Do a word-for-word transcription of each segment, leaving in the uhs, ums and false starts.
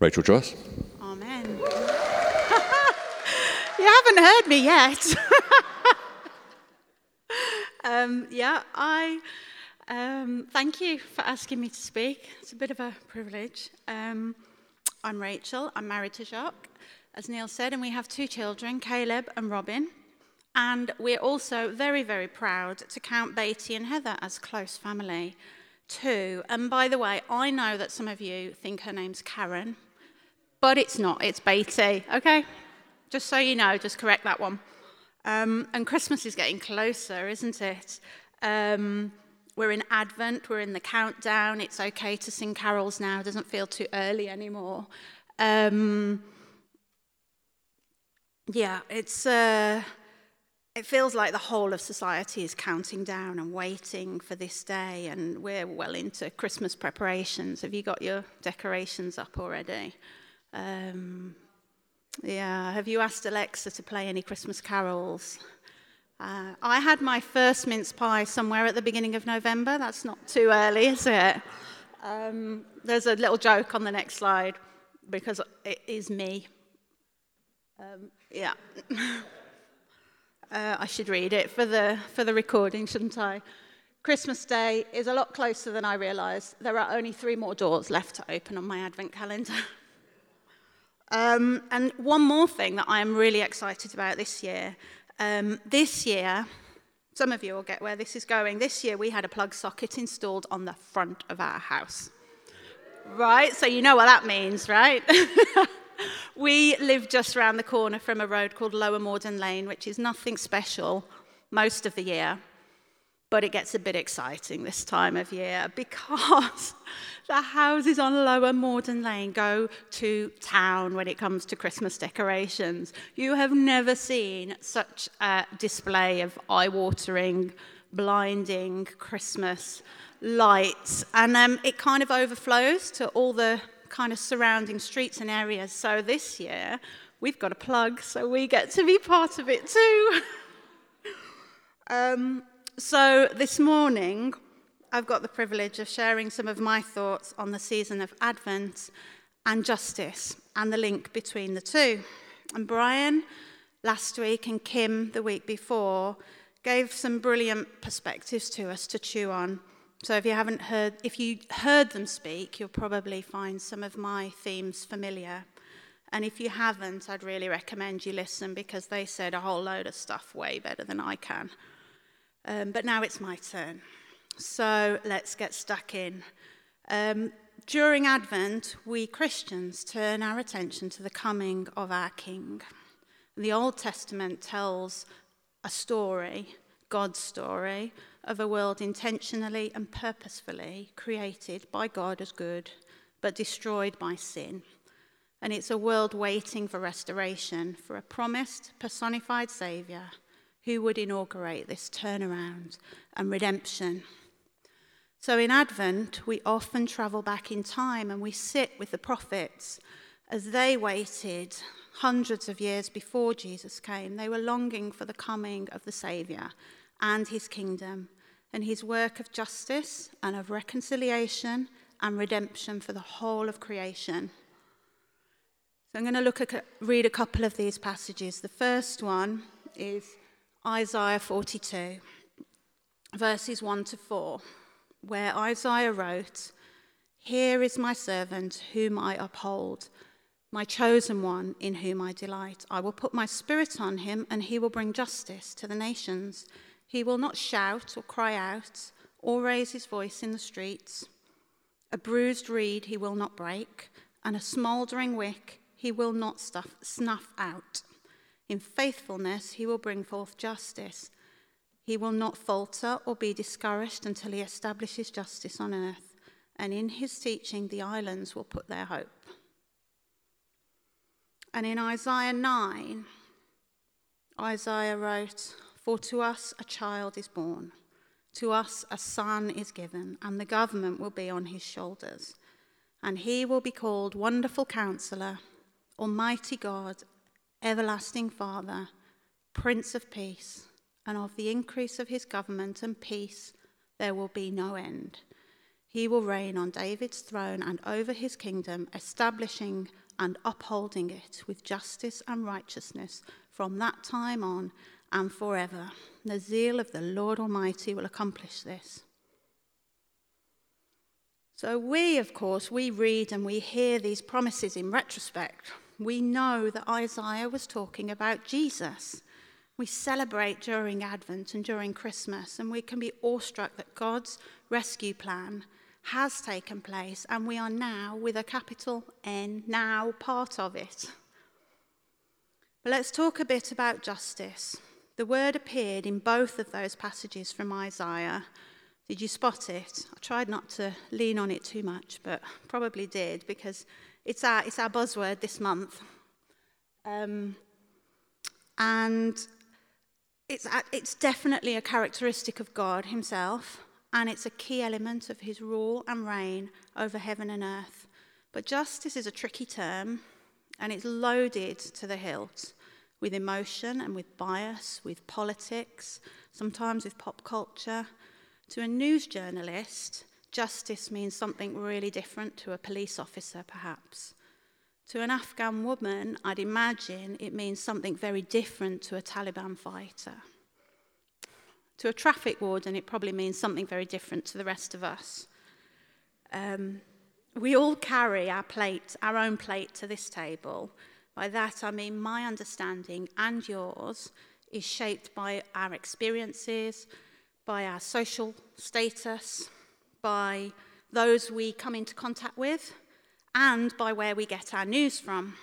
Rachel Joyce. Amen. You haven't heard me yet. um, yeah, I um, thank you for asking me to speak. It's a bit of a privilege. Um, I'm Rachel. I'm married to Jacques, as Neil said, and we have two children, Caleb and Robin. And we're also very, very proud to count Beatty and Heather as close family too. And by the way, I know that some of you think her name's Karen, but it's not. It's Beatty, okay? Just so you know, just correct that one. Um, and Christmas is getting closer, isn't it? Um, we're in Advent. We're in the countdown. It's okay to sing carols now. It doesn't feel too early anymore. Um, yeah, it's... Uh, It feels like the whole of society is counting down and waiting for this day, and we're well into Christmas preparations. Have you got your decorations up already? Um, yeah, have you asked Alexa to play any Christmas carols? Uh, I had my first mince pie somewhere at the beginning of November. That's not too early, is it? Um, there's a little joke on the next slide, because it is me. Um, yeah. Uh, I should read it for the for the recording, shouldn't I? Christmas Day is a lot closer than I realised. There are only three more doors left to open on my Advent calendar. um, and one more thing that I am really excited about this year. Um, this year, some of you will get where this is going. This year we had a plug socket installed on the front of our house. Right, so you know what that means, right? We live just around the corner from a road called Lower Morden Lane, which is nothing special most of the year, but it gets a bit exciting this time of year because the houses on Lower Morden Lane go to town when it comes to Christmas decorations. You have never seen such a display of eye-watering, blinding Christmas lights, and um, it kind of overflows to all the kind of surrounding streets and areas. So this year we've got a plug, so we get to be part of it too. um, so this morning I've got the privilege of sharing some of my thoughts on the season of Advent and justice and the link between the two. And Brian last week and Kim the week before gave some brilliant perspectives to us to chew on. So if you haven't heard, if you heard them speak, you'll probably find some of my themes familiar. And if you haven't, I'd really recommend you listen, because they said a whole load of stuff way better than I can. Um, but now it's my turn. So let's get stuck in. Um, during Advent, we Christians turn our attention to the coming of our King. The Old Testament tells a story, God's story, of a world intentionally and purposefully created by God as good, but destroyed by sin. And it's a world waiting for restoration, for a promised, personified Saviour who would inaugurate this turnaround and redemption. So in Advent, we often travel back in time and we sit with the prophets as they waited hundreds of years before Jesus came. They were longing for the coming of the Saviour and his kingdom, and his work of justice and of reconciliation and redemption for the whole of creation. So I'm going to look at, read a couple of these passages. The first one is Isaiah forty-two, verses one to four, where Isaiah wrote, "Here is my servant whom I uphold, my chosen one in whom I delight. I will put my spirit on him, and he will bring justice to the nations. He will not shout or cry out or raise his voice in the streets. A bruised reed he will not break, and a smouldering wick he will not stuff, snuff out. In faithfulness he will bring forth justice. He will not falter or be discouraged until he establishes justice on earth, and in his teaching the islands will put their hope." And in Isaiah nine, Isaiah wrote, "For to us a child is born, to us a son is given, and the government will be on his shoulders. And he will be called Wonderful Counselor, Almighty God, Everlasting Father, Prince of Peace, and of the increase of his government and peace there will be no end. He will reign on David's throne and over his kingdom, establishing and upholding it with justice and righteousness from that time on and forever. The zeal of the Lord Almighty will accomplish this. So we, of course, we read and we hear these promises in retrospect. We know that Isaiah was talking about Jesus. We celebrate during Advent and during Christmas, and we can be awestruck that God's rescue plan has taken place, and we are now, with a capital N, now part of it. But let's talk a bit about justice. The word appeared in both of those passages from Isaiah. Did you spot it? I tried not to lean on it too much, but probably did, because it's our, it's our buzzword this month. Um, and it's, it's definitely a characteristic of God himself, and it's a key element of his rule and reign over heaven and earth. But justice is a tricky term, and it's loaded to the hilt with emotion and with bias, with politics, sometimes with pop culture. To a news journalist, justice means something really different to a police officer, perhaps. To an Afghan woman, I'd imagine it means something very different to a Taliban fighter. To a traffic warden, it probably means something very different to the rest of us. Um, we all carry our plate, our own plate, to this table. By that, I mean my understanding and yours is shaped by our experiences, by our social status, by those we come into contact with, and by where we get our news from.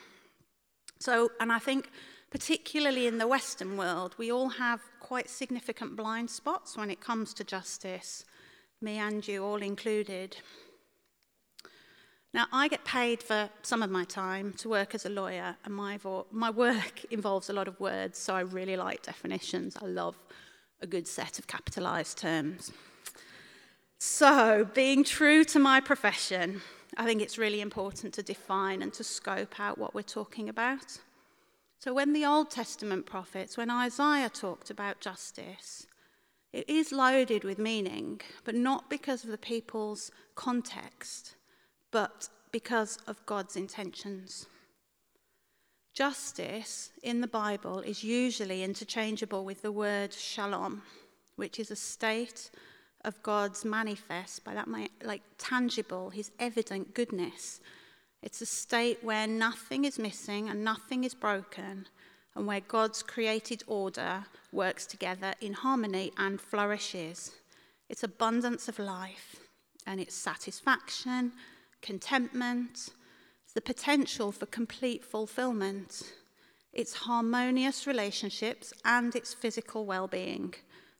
So, and I think particularly in the Western world, we all have quite significant blind spots when it comes to justice, me and you all included. Now, I get paid for some of my time to work as a lawyer, and my vo- my work involves a lot of words, so I really like definitions. I love a good set of capitalized terms. So, being true to my profession, I think it's really important to define and to scope out what we're talking about. So when the Old Testament prophets, when Isaiah talked about justice, it is loaded with meaning, but not because of the people's context, but because of God's intentions. Justice in the Bible is usually interchangeable with the word shalom, which is a state of God's manifest, by that like tangible, his evident goodness. It's a state where nothing is missing and nothing is broken, and where God's created order works together in harmony and flourishes. It's abundance of life, and it's satisfaction, contentment, it's the potential for complete fulfillment. It's harmonious relationships and it's physical well-being.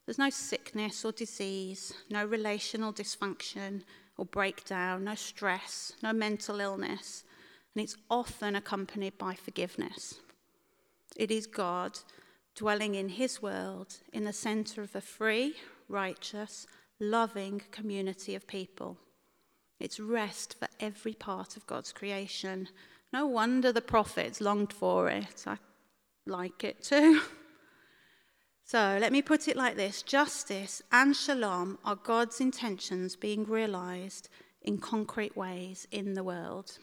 There's no sickness or disease, no relational dysfunction or breakdown, no stress, no mental illness, and it's often accompanied by forgiveness. It is God dwelling in his world in the center of a free, righteous, loving community of people. It's rest for every part of God's creation. No wonder the prophets longed for it. I like it too. So let me put it like this. Justice and shalom are God's intentions being realized in concrete ways in the world.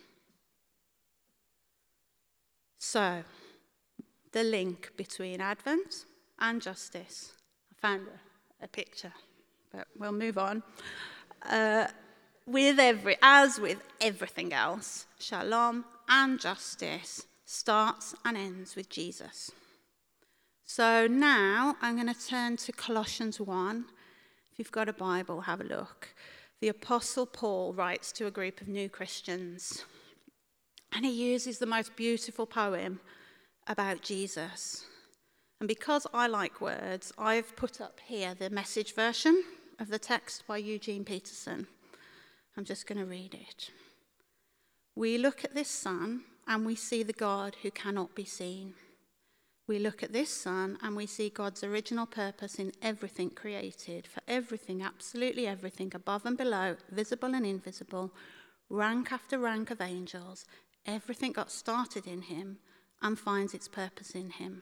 So, the link between Advent and justice. I found a, a picture, but we'll move on. Uh, with every, as with everything else, shalom and justice starts and ends with Jesus. So now I'm going to turn to Colossians one. If you've got a Bible, have a look. The Apostle Paul writes to a group of new Christians, and he uses the most beautiful poem about Jesus. And because I like words, I've put up here the Message version of the text by Eugene Peterson. I'm just going to read it. We look at this sun and we see the God who cannot be seen. We look at this sun and we see God's original purpose in everything created, for everything, absolutely everything, above and below, visible and invisible, rank after rank of angels. Everything got started in him and finds its purpose in him.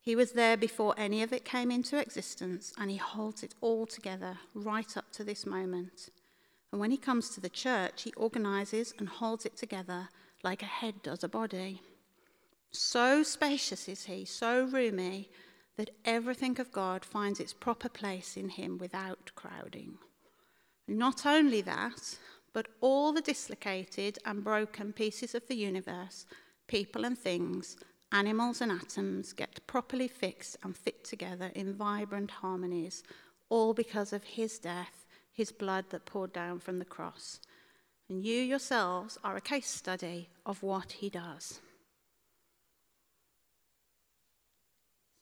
He was there before any of it came into existence, and he holds it all together right up to this moment. And when he comes to the church, he organizes and holds it together like a head does a body. So spacious is he, so roomy, that everything of God finds its proper place in him without crowding. Not only that, but all the dislocated and broken pieces of the universe, people and things, animals and atoms, get properly fixed and fit together in vibrant harmonies, all because of his death, his blood that poured down from the cross. And you yourselves are a case study of what he does.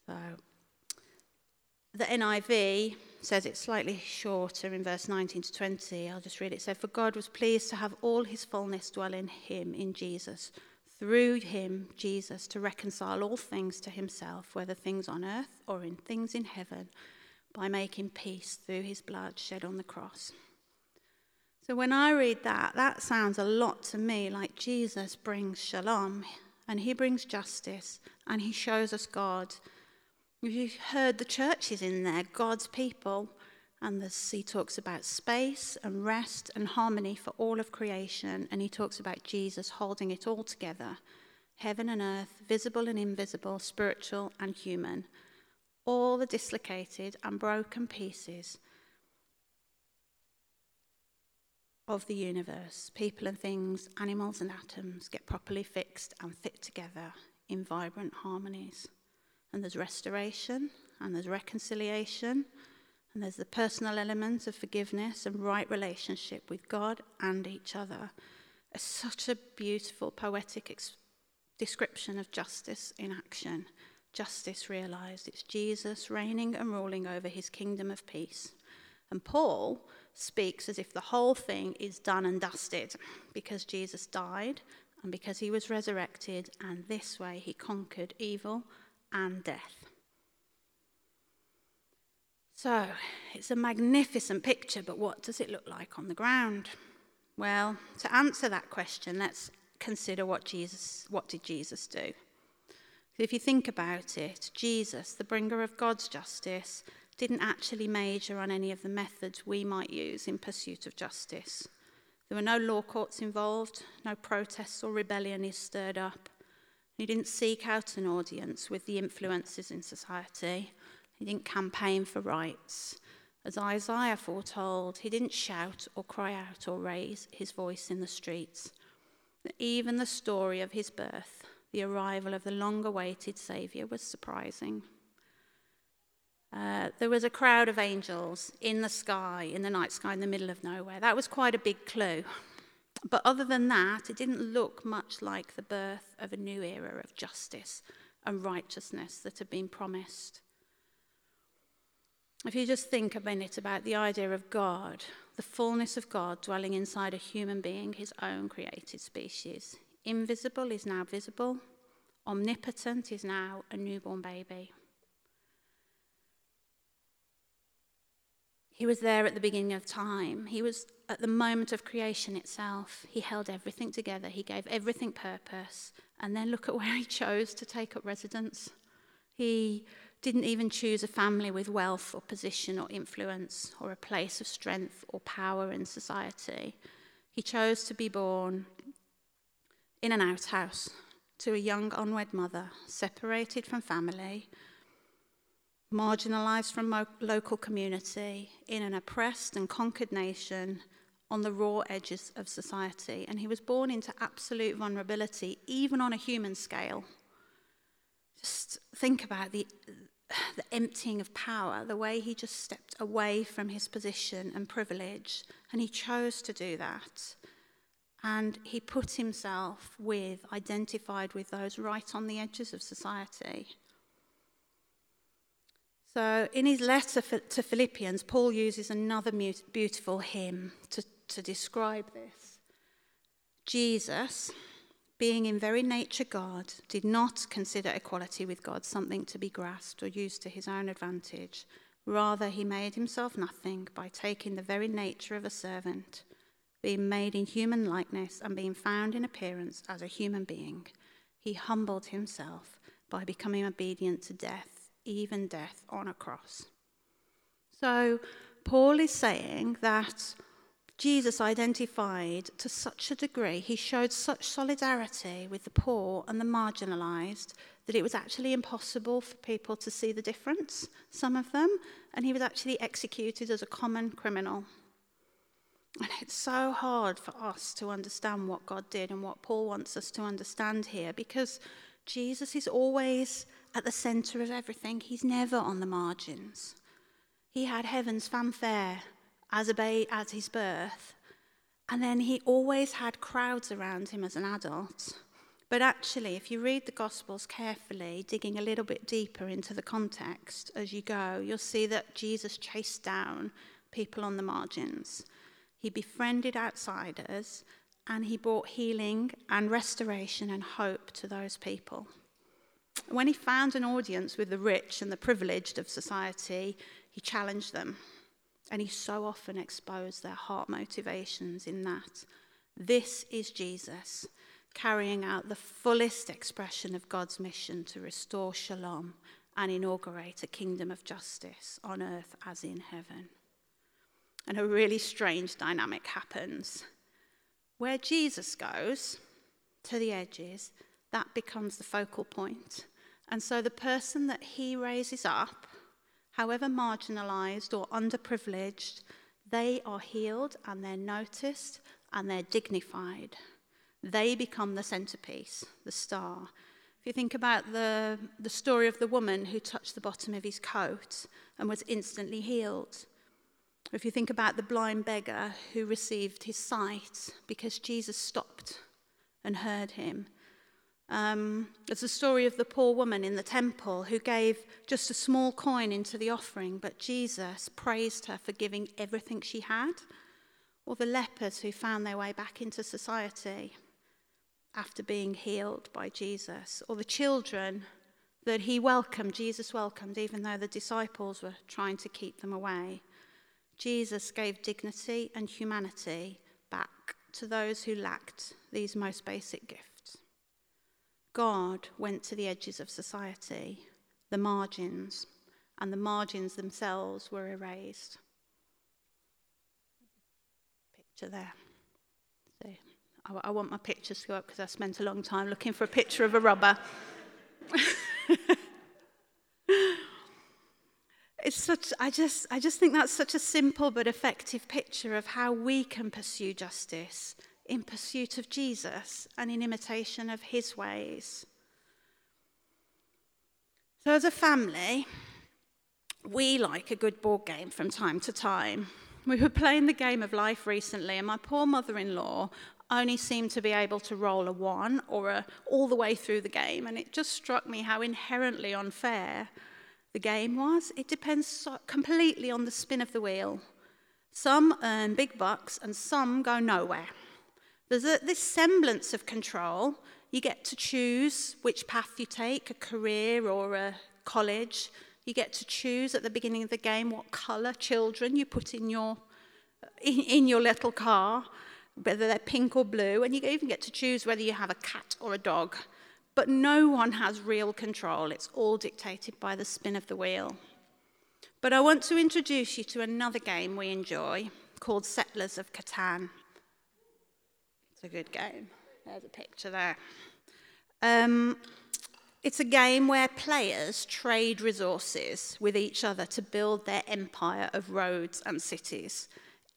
So, the N I V says it's slightly shorter in verse nineteen to twenty. I'll just read it. So, for God was pleased to have all his fullness dwell in him, in Jesus, through him, Jesus, to reconcile all things to himself, whether things on earth or in things in heaven, by making peace through his blood shed on the cross. So when I read that, that sounds a lot to me like Jesus brings shalom, and he brings justice, and he shows us God. You've heard the churches in there, God's people, and this, he talks about space and rest and harmony for all of creation, and he talks about Jesus holding it all together, heaven and earth, visible and invisible, spiritual and human, all the dislocated and broken pieces of the universe, people and things, animals and atoms, get properly fixed and fit together in vibrant harmonies. And there's restoration, and there's reconciliation, and there's the personal element of forgiveness and right relationship with God and each other. It's such a beautiful, poetic ex- description of justice in action. Justice realized. It's Jesus reigning and ruling over his kingdom of peace. And Paul speaks as if the whole thing is done and dusted, because Jesus died and because he was resurrected, and this way he conquered evil and death. So, it's a magnificent picture, but what does it look like on the ground? Well, to answer that question, let's consider what Jesus, what did Jesus do? If you think about it, Jesus, the bringer of God's justice, didn't actually major on any of the methods we might use in pursuit of justice. There were no law courts involved, no protests or rebellion is stirred up. He didn't seek out an audience with the influences in society. He didn't campaign for rights. As Isaiah foretold, he didn't shout or cry out or raise his voice in the streets. Even the story of his birth, the arrival of the long-awaited Saviour, was surprising. Uh, there was a crowd of angels in the sky, in the night sky, in the middle of nowhere. That was quite a big clue. But other than that, it didn't look much like the birth of a new era of justice and righteousness that had been promised. If you just think a minute about the idea of God, the fullness of God dwelling inside a human being, his own created species. Invisible is now visible. Omnipotent is now a newborn baby. He was there at the beginning of time. He was at the moment of creation itself. He held everything together. He gave everything purpose. And then look at where he chose to take up residence. He didn't even choose a family with wealth or position or influence or a place of strength or power in society. He chose to be born in an outhouse to a young unwed mother, separated from family, marginalised from mo- local community, in an oppressed and conquered nation, on the raw edges of society. And he was born into absolute vulnerability, even on a human scale. Just think about the, the emptying of power, the way he just stepped away from his position and privilege, and he chose to do that. And he put himself with, identified with those right on the edges of society. So in his letter to Philippians, Paul uses another beautiful hymn to, to describe this. Jesus, being in very nature God, did not consider equality with God something to be grasped or used to his own advantage. Rather, he made himself nothing by taking the very nature of a servant, being made in human likeness and being found in appearance as a human being. He humbled himself by becoming obedient to death, even death on a cross. So Paul is saying that Jesus identified to such a degree, he showed such solidarity with the poor and the marginalised that it was actually impossible for people to see the difference, some of them, and he was actually executed as a common criminal. And it's so hard for us to understand what God did and what Paul wants us to understand here, because Jesus is always at the centre of everything. He's never on the margins. He had heaven's fanfare as a baby, at his birth, and then he always had crowds around him as an adult. But actually, if you read the Gospels carefully, digging a little bit deeper into the context as you go, you'll see that Jesus chased down people on the margins. He befriended outsiders, and he brought healing and restoration and hope to those people. When he found an audience with the rich and the privileged of society, he challenged them. And he so often exposed their heart motivations in that. This is Jesus, carrying out the fullest expression of God's mission to restore shalom and inaugurate a kingdom of justice on earth as in heaven. And a really strange dynamic happens. Where Jesus goes, to the edges, that becomes the focal point. And so the person that he raises up, however marginalised or underprivileged, they are healed and they're noticed and they're dignified. They become the centrepiece, the star. If you think about the, the story of the woman who touched the bottom of his coat and was instantly healed. If you think about the blind beggar who received his sight because Jesus stopped and heard him. Um, it's the story of the poor woman in the temple who gave just a small coin into the offering, but Jesus praised her for giving everything she had. Or the lepers who found their way back into society after being healed by Jesus. Or the children that he welcomed, Jesus welcomed, even though the disciples were trying to keep them away. Jesus gave dignity and humanity back to those who lacked these most basic gifts. God went to the edges of society, the margins, and the margins themselves were erased. Picture there. So I, I want my pictures to go up because I spent a long time looking for a picture of a robber. It's such. I just. I just think that's such a simple but effective picture of how we can pursue justice in pursuit of Jesus and in imitation of his ways. So as a family, we like a good board game from time to time. We were playing the game of life recently, and my poor mother-in-law only seemed to be able to roll a one or a all the way through the game, and it just struck me how inherently unfair the game was. It depends so completely on the spin of the wheel. Some earn big bucks and some go nowhere. There's a, this semblance of control. You get to choose which path you take, a career or a college. You get to choose at the beginning of the game what colour children you put in your in, in your little car, whether they're pink or blue, and you even get to choose whether you have a cat or a dog. But no one has real control. It's all dictated by the spin of the wheel. But I want to introduce you to another game we enjoy called Settlers of Catan. It's a good game. There's a picture there. Um, it's a game where players trade resources with each other to build their empire of roads and cities.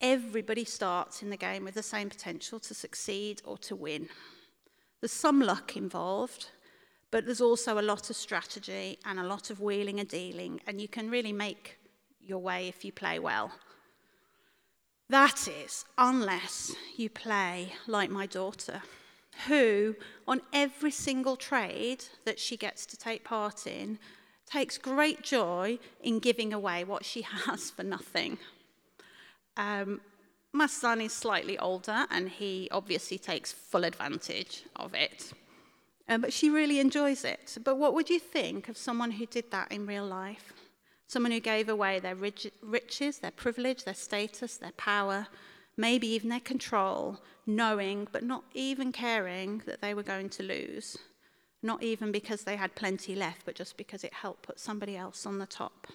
Everybody starts in the game with the same potential to succeed or to win. There's some luck involved, but there's also a lot of strategy and a lot of wheeling and dealing, and you can really make your way if you play well. That is, unless you play like my daughter, who, on every single trade that she gets to take part in, takes great joy in giving away what she has for nothing. Um, my son is slightly older, and he obviously takes full advantage of it. Um, but she really enjoys it. But what would you think of someone who did that in real life? Someone who gave away their riches, their privilege, their status, their power, maybe even their control, knowing but not even caring that they were going to lose. Not even because they had plenty left, but just because it helped put somebody else on the top.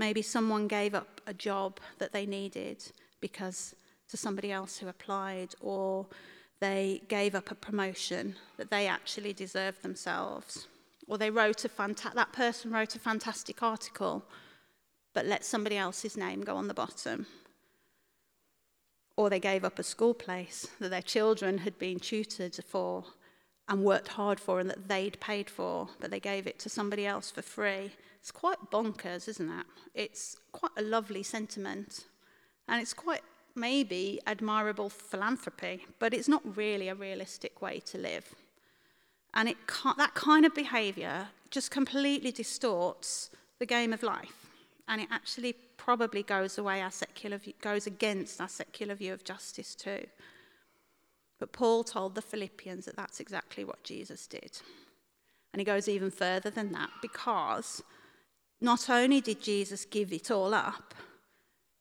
Maybe someone gave up a job that they needed because to somebody else who applied, or they gave up a promotion that they actually deserved themselves, or they wrote a fanta- that person wrote a fantastic article but let somebody else's name go on the bottom, or they gave up a school place that their children had been tutored for and worked hard for and that they'd paid for, but they gave it to somebody else for free. It's quite bonkers, isn't it? It's quite a lovely sentiment, and it's quite maybe admirable philanthropy, but it's not really a realistic way to live. And it can't, that kind of behaviour just completely distorts the game of life, and it actually probably goes away our secular view, goes against our secular view of justice too. But Paul told the Philippians that that's exactly what Jesus did. And he goes even further than that, because not only did Jesus give it all up,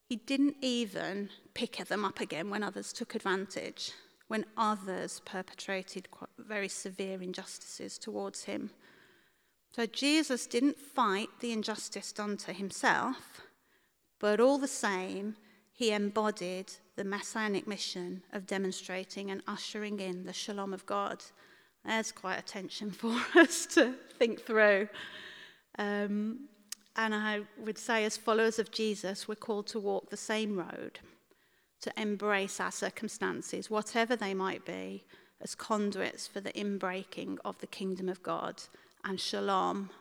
he didn't even pick them up again when others took advantage, when others perpetrated quite very severe injustices towards him. So Jesus didn't fight the injustice done to himself, but all the same, he embodied the messianic mission of demonstrating and ushering in the shalom of God. There's quite a tension for us to think through. Um, And I would say, as followers of Jesus, we're called to walk the same road, to embrace our circumstances, whatever they might be, as conduits for the inbreaking of the kingdom of God and shalom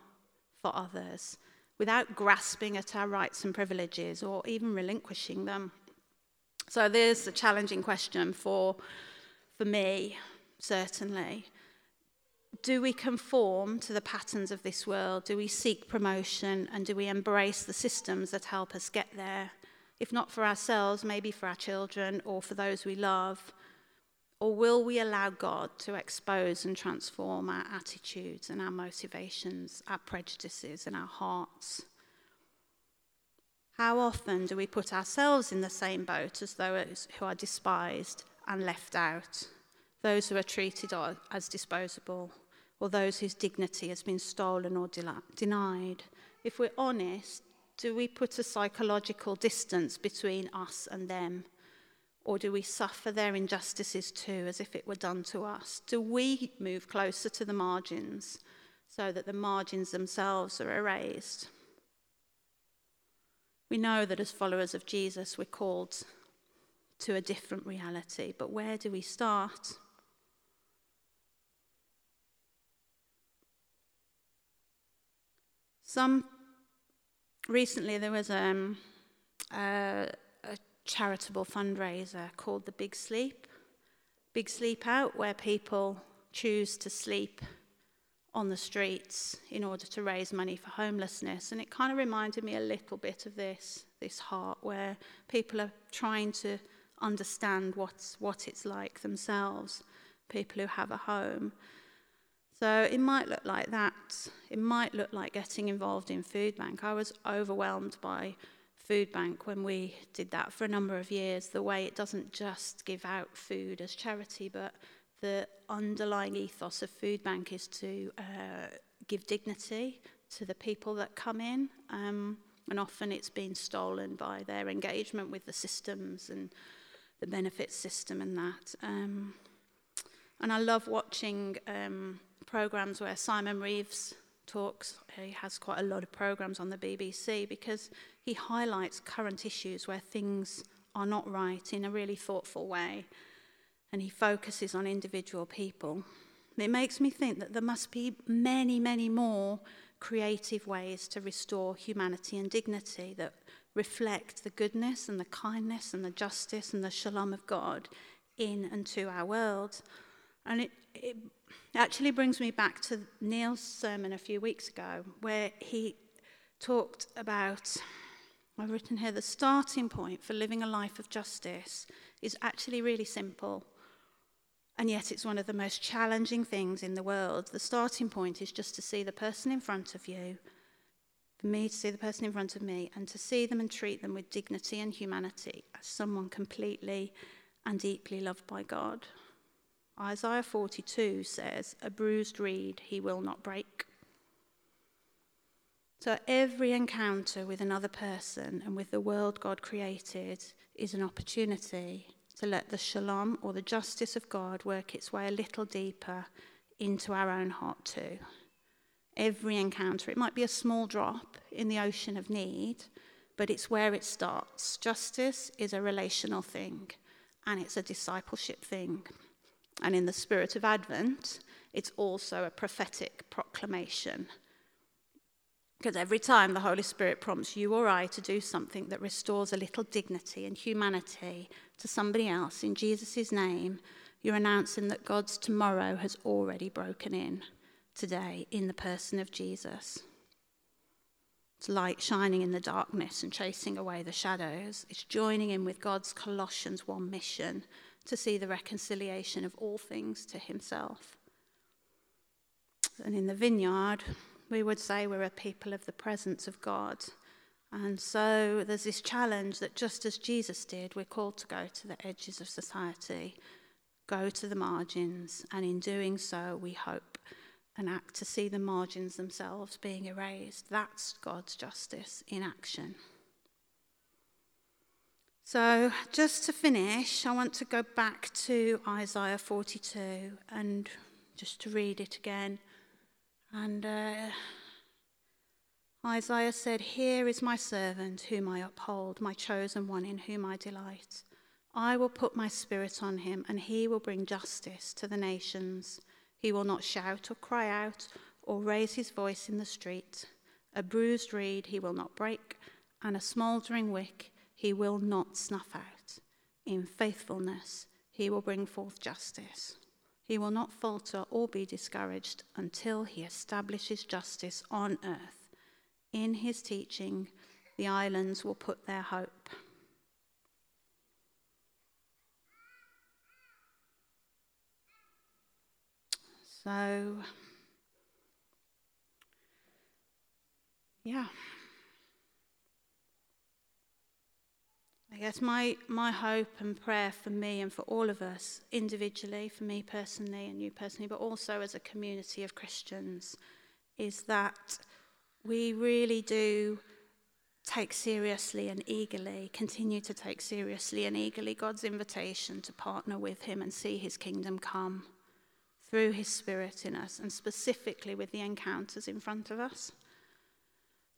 for others, without grasping at our rights and privileges or even relinquishing them. So there's a challenging question for, for me, certainly. Do we conform to the patterns of this world? Do we seek promotion, and do we embrace the systems that help us get there? If not for ourselves, maybe for our children or for those we love. Or will we allow God to expose and transform our attitudes and our motivations, our prejudices and our hearts? How often do we put ourselves in the same boat as those who are despised and left out, those who are treated as disposable, or those whose dignity has been stolen or de- denied? If we're honest, do we put a psychological distance between us and them? Or do we suffer their injustices too, as if it were done to us? Do we move closer to the margins so that the margins themselves are erased? We know that as followers of Jesus, we're called to a different reality, but where do we start? Some, recently there was um, a, a charitable fundraiser called the Big Sleep, Big Sleep Out, where people choose to sleep on the streets in order to raise money for homelessness. And it kind of reminded me a little bit of this, this heart, where people are trying to understand what's, what it's like themselves, people who have a home. So it might look like that. It might look like getting involved in food bank. I was overwhelmed by food bank when we did that for a number of years, the way it doesn't just give out food as charity, but the underlying ethos of food bank is to uh, give dignity to the people that come in. Um, and often it's been stolen by their engagement with the systems and the benefits system and that. Um, and I love watching um, programmes where Simon Reeves talks. He has quite a lot of programmes on the B B C because he highlights current issues where things are not right in a really thoughtful way, and he focuses on individual people. It makes me think that there must be many, many more creative ways to restore humanity and dignity that reflect the goodness and the kindness and the justice and the shalom of God in and to our world. And it, it actually brings me back to Neil's sermon a few weeks ago, where he talked about, I've written here, the starting point for living a life of justice is actually really simple, and yet it's one of the most challenging things in the world. The starting point is just to see the person in front of you, for me to see the person in front of me, and to see them and treat them with dignity and humanity as someone completely and deeply loved by God. Isaiah forty-two says, "A bruised reed he will not break." So every encounter with another person and with the world God created is an opportunity to let the shalom or the justice of God work its way a little deeper into our own heart too. Every encounter, it might be a small drop in the ocean of need, but it's where it starts. Justice is a relational thing, and it's a discipleship thing. And in the spirit of Advent, it's also a prophetic proclamation. Because every time the Holy Spirit prompts you or I to do something that restores a little dignity and humanity to somebody else, in Jesus' name, you're announcing that God's tomorrow has already broken in today in the person of Jesus. It's light shining in the darkness and chasing away the shadows. It's joining in with God's Colossians one mission to see the reconciliation of all things to himself. And in the vineyard, we would say we're a people of the presence of God. And so there's this challenge that just as Jesus did, we're called to go to the edges of society, go to the margins, and in doing so, we hope and act to see the margins themselves being erased. That's God's justice in action. So just to finish, I want to go back to Isaiah forty-two and just to read it again. And uh, Isaiah said, "Here is my servant whom I uphold, my chosen one in whom I delight. I will put my spirit on him, and he will bring justice to the nations. He will not shout or cry out or raise his voice in the street. A bruised reed he will not break, and a smouldering wick he will not snuff out. In faithfulness he will bring forth justice. He will not falter or be discouraged until he establishes justice on earth. In his teaching, the islands will put their hope." So, yeah. I guess my, my hope and prayer for me and for all of us individually, for me personally and you personally, but also as a community of Christians, is that we really do take seriously and eagerly, continue to take seriously and eagerly God's invitation to partner with him and see his kingdom come through his spirit in us, and specifically with the encounters in front of us.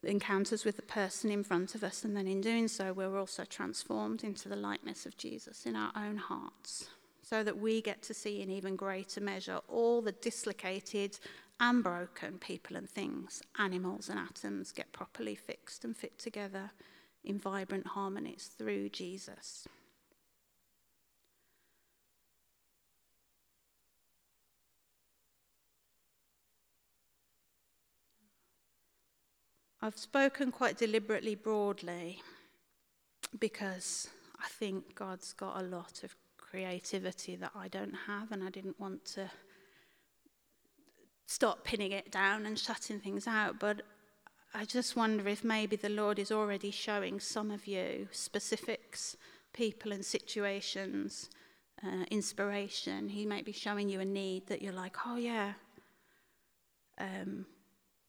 Encounters with the person in front of us, and then in doing so we're also transformed into the likeness of Jesus in our own hearts, so that we get to see in even greater measure all the dislocated and broken people and things, animals and atoms, get properly fixed and fit together in vibrant harmonies through Jesus. I've spoken quite deliberately broadly because I think God's got a lot of creativity that I don't have, and I didn't want to start pinning it down and shutting things out. But I just wonder if maybe the Lord is already showing some of you specifics, people and situations, uh, inspiration. He might be showing you a need that you're like, oh yeah, um,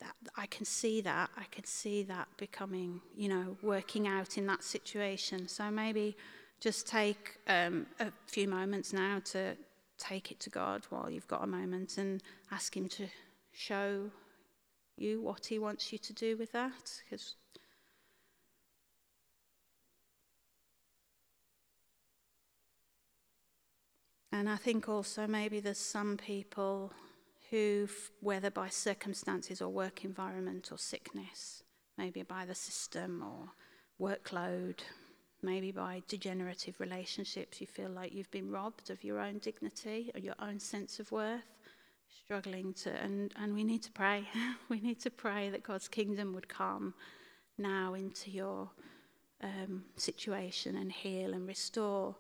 That, I can see that, I can see that becoming, you know, working out in that situation. So maybe just take um, a few moments now to take it to God while you've got a moment and ask him to show you what he wants you to do with that. 'Cause and I think also maybe there's some people who, whether by circumstances or work environment or sickness, maybe by the system or workload, maybe by degenerative relationships, you feel like you've been robbed of your own dignity or your own sense of worth, struggling to, and, and we need to pray. We need to pray that God's kingdom would come now into your um, situation and heal and restore.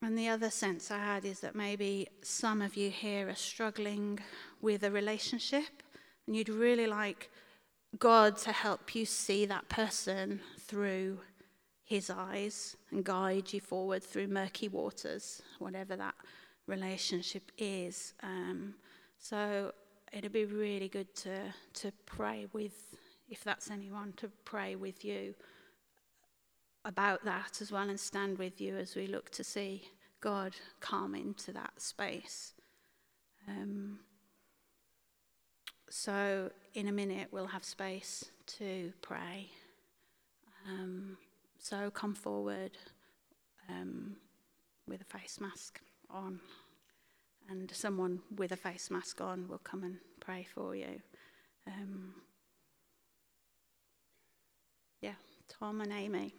And the other sense I had is that maybe some of you here are struggling with a relationship, and you'd really like God to help you see that person through his eyes and guide you forward through murky waters, whatever that relationship is. Um, so it'd be really good to, to pray with, if that's anyone, to pray with you about that as well and stand with you as we look to see God come into that space. Um, so in a minute we'll have space to pray. Um, so come forward um, with a face mask on, and someone with a face mask on will come and pray for you. Um, yeah, Tom and Amy.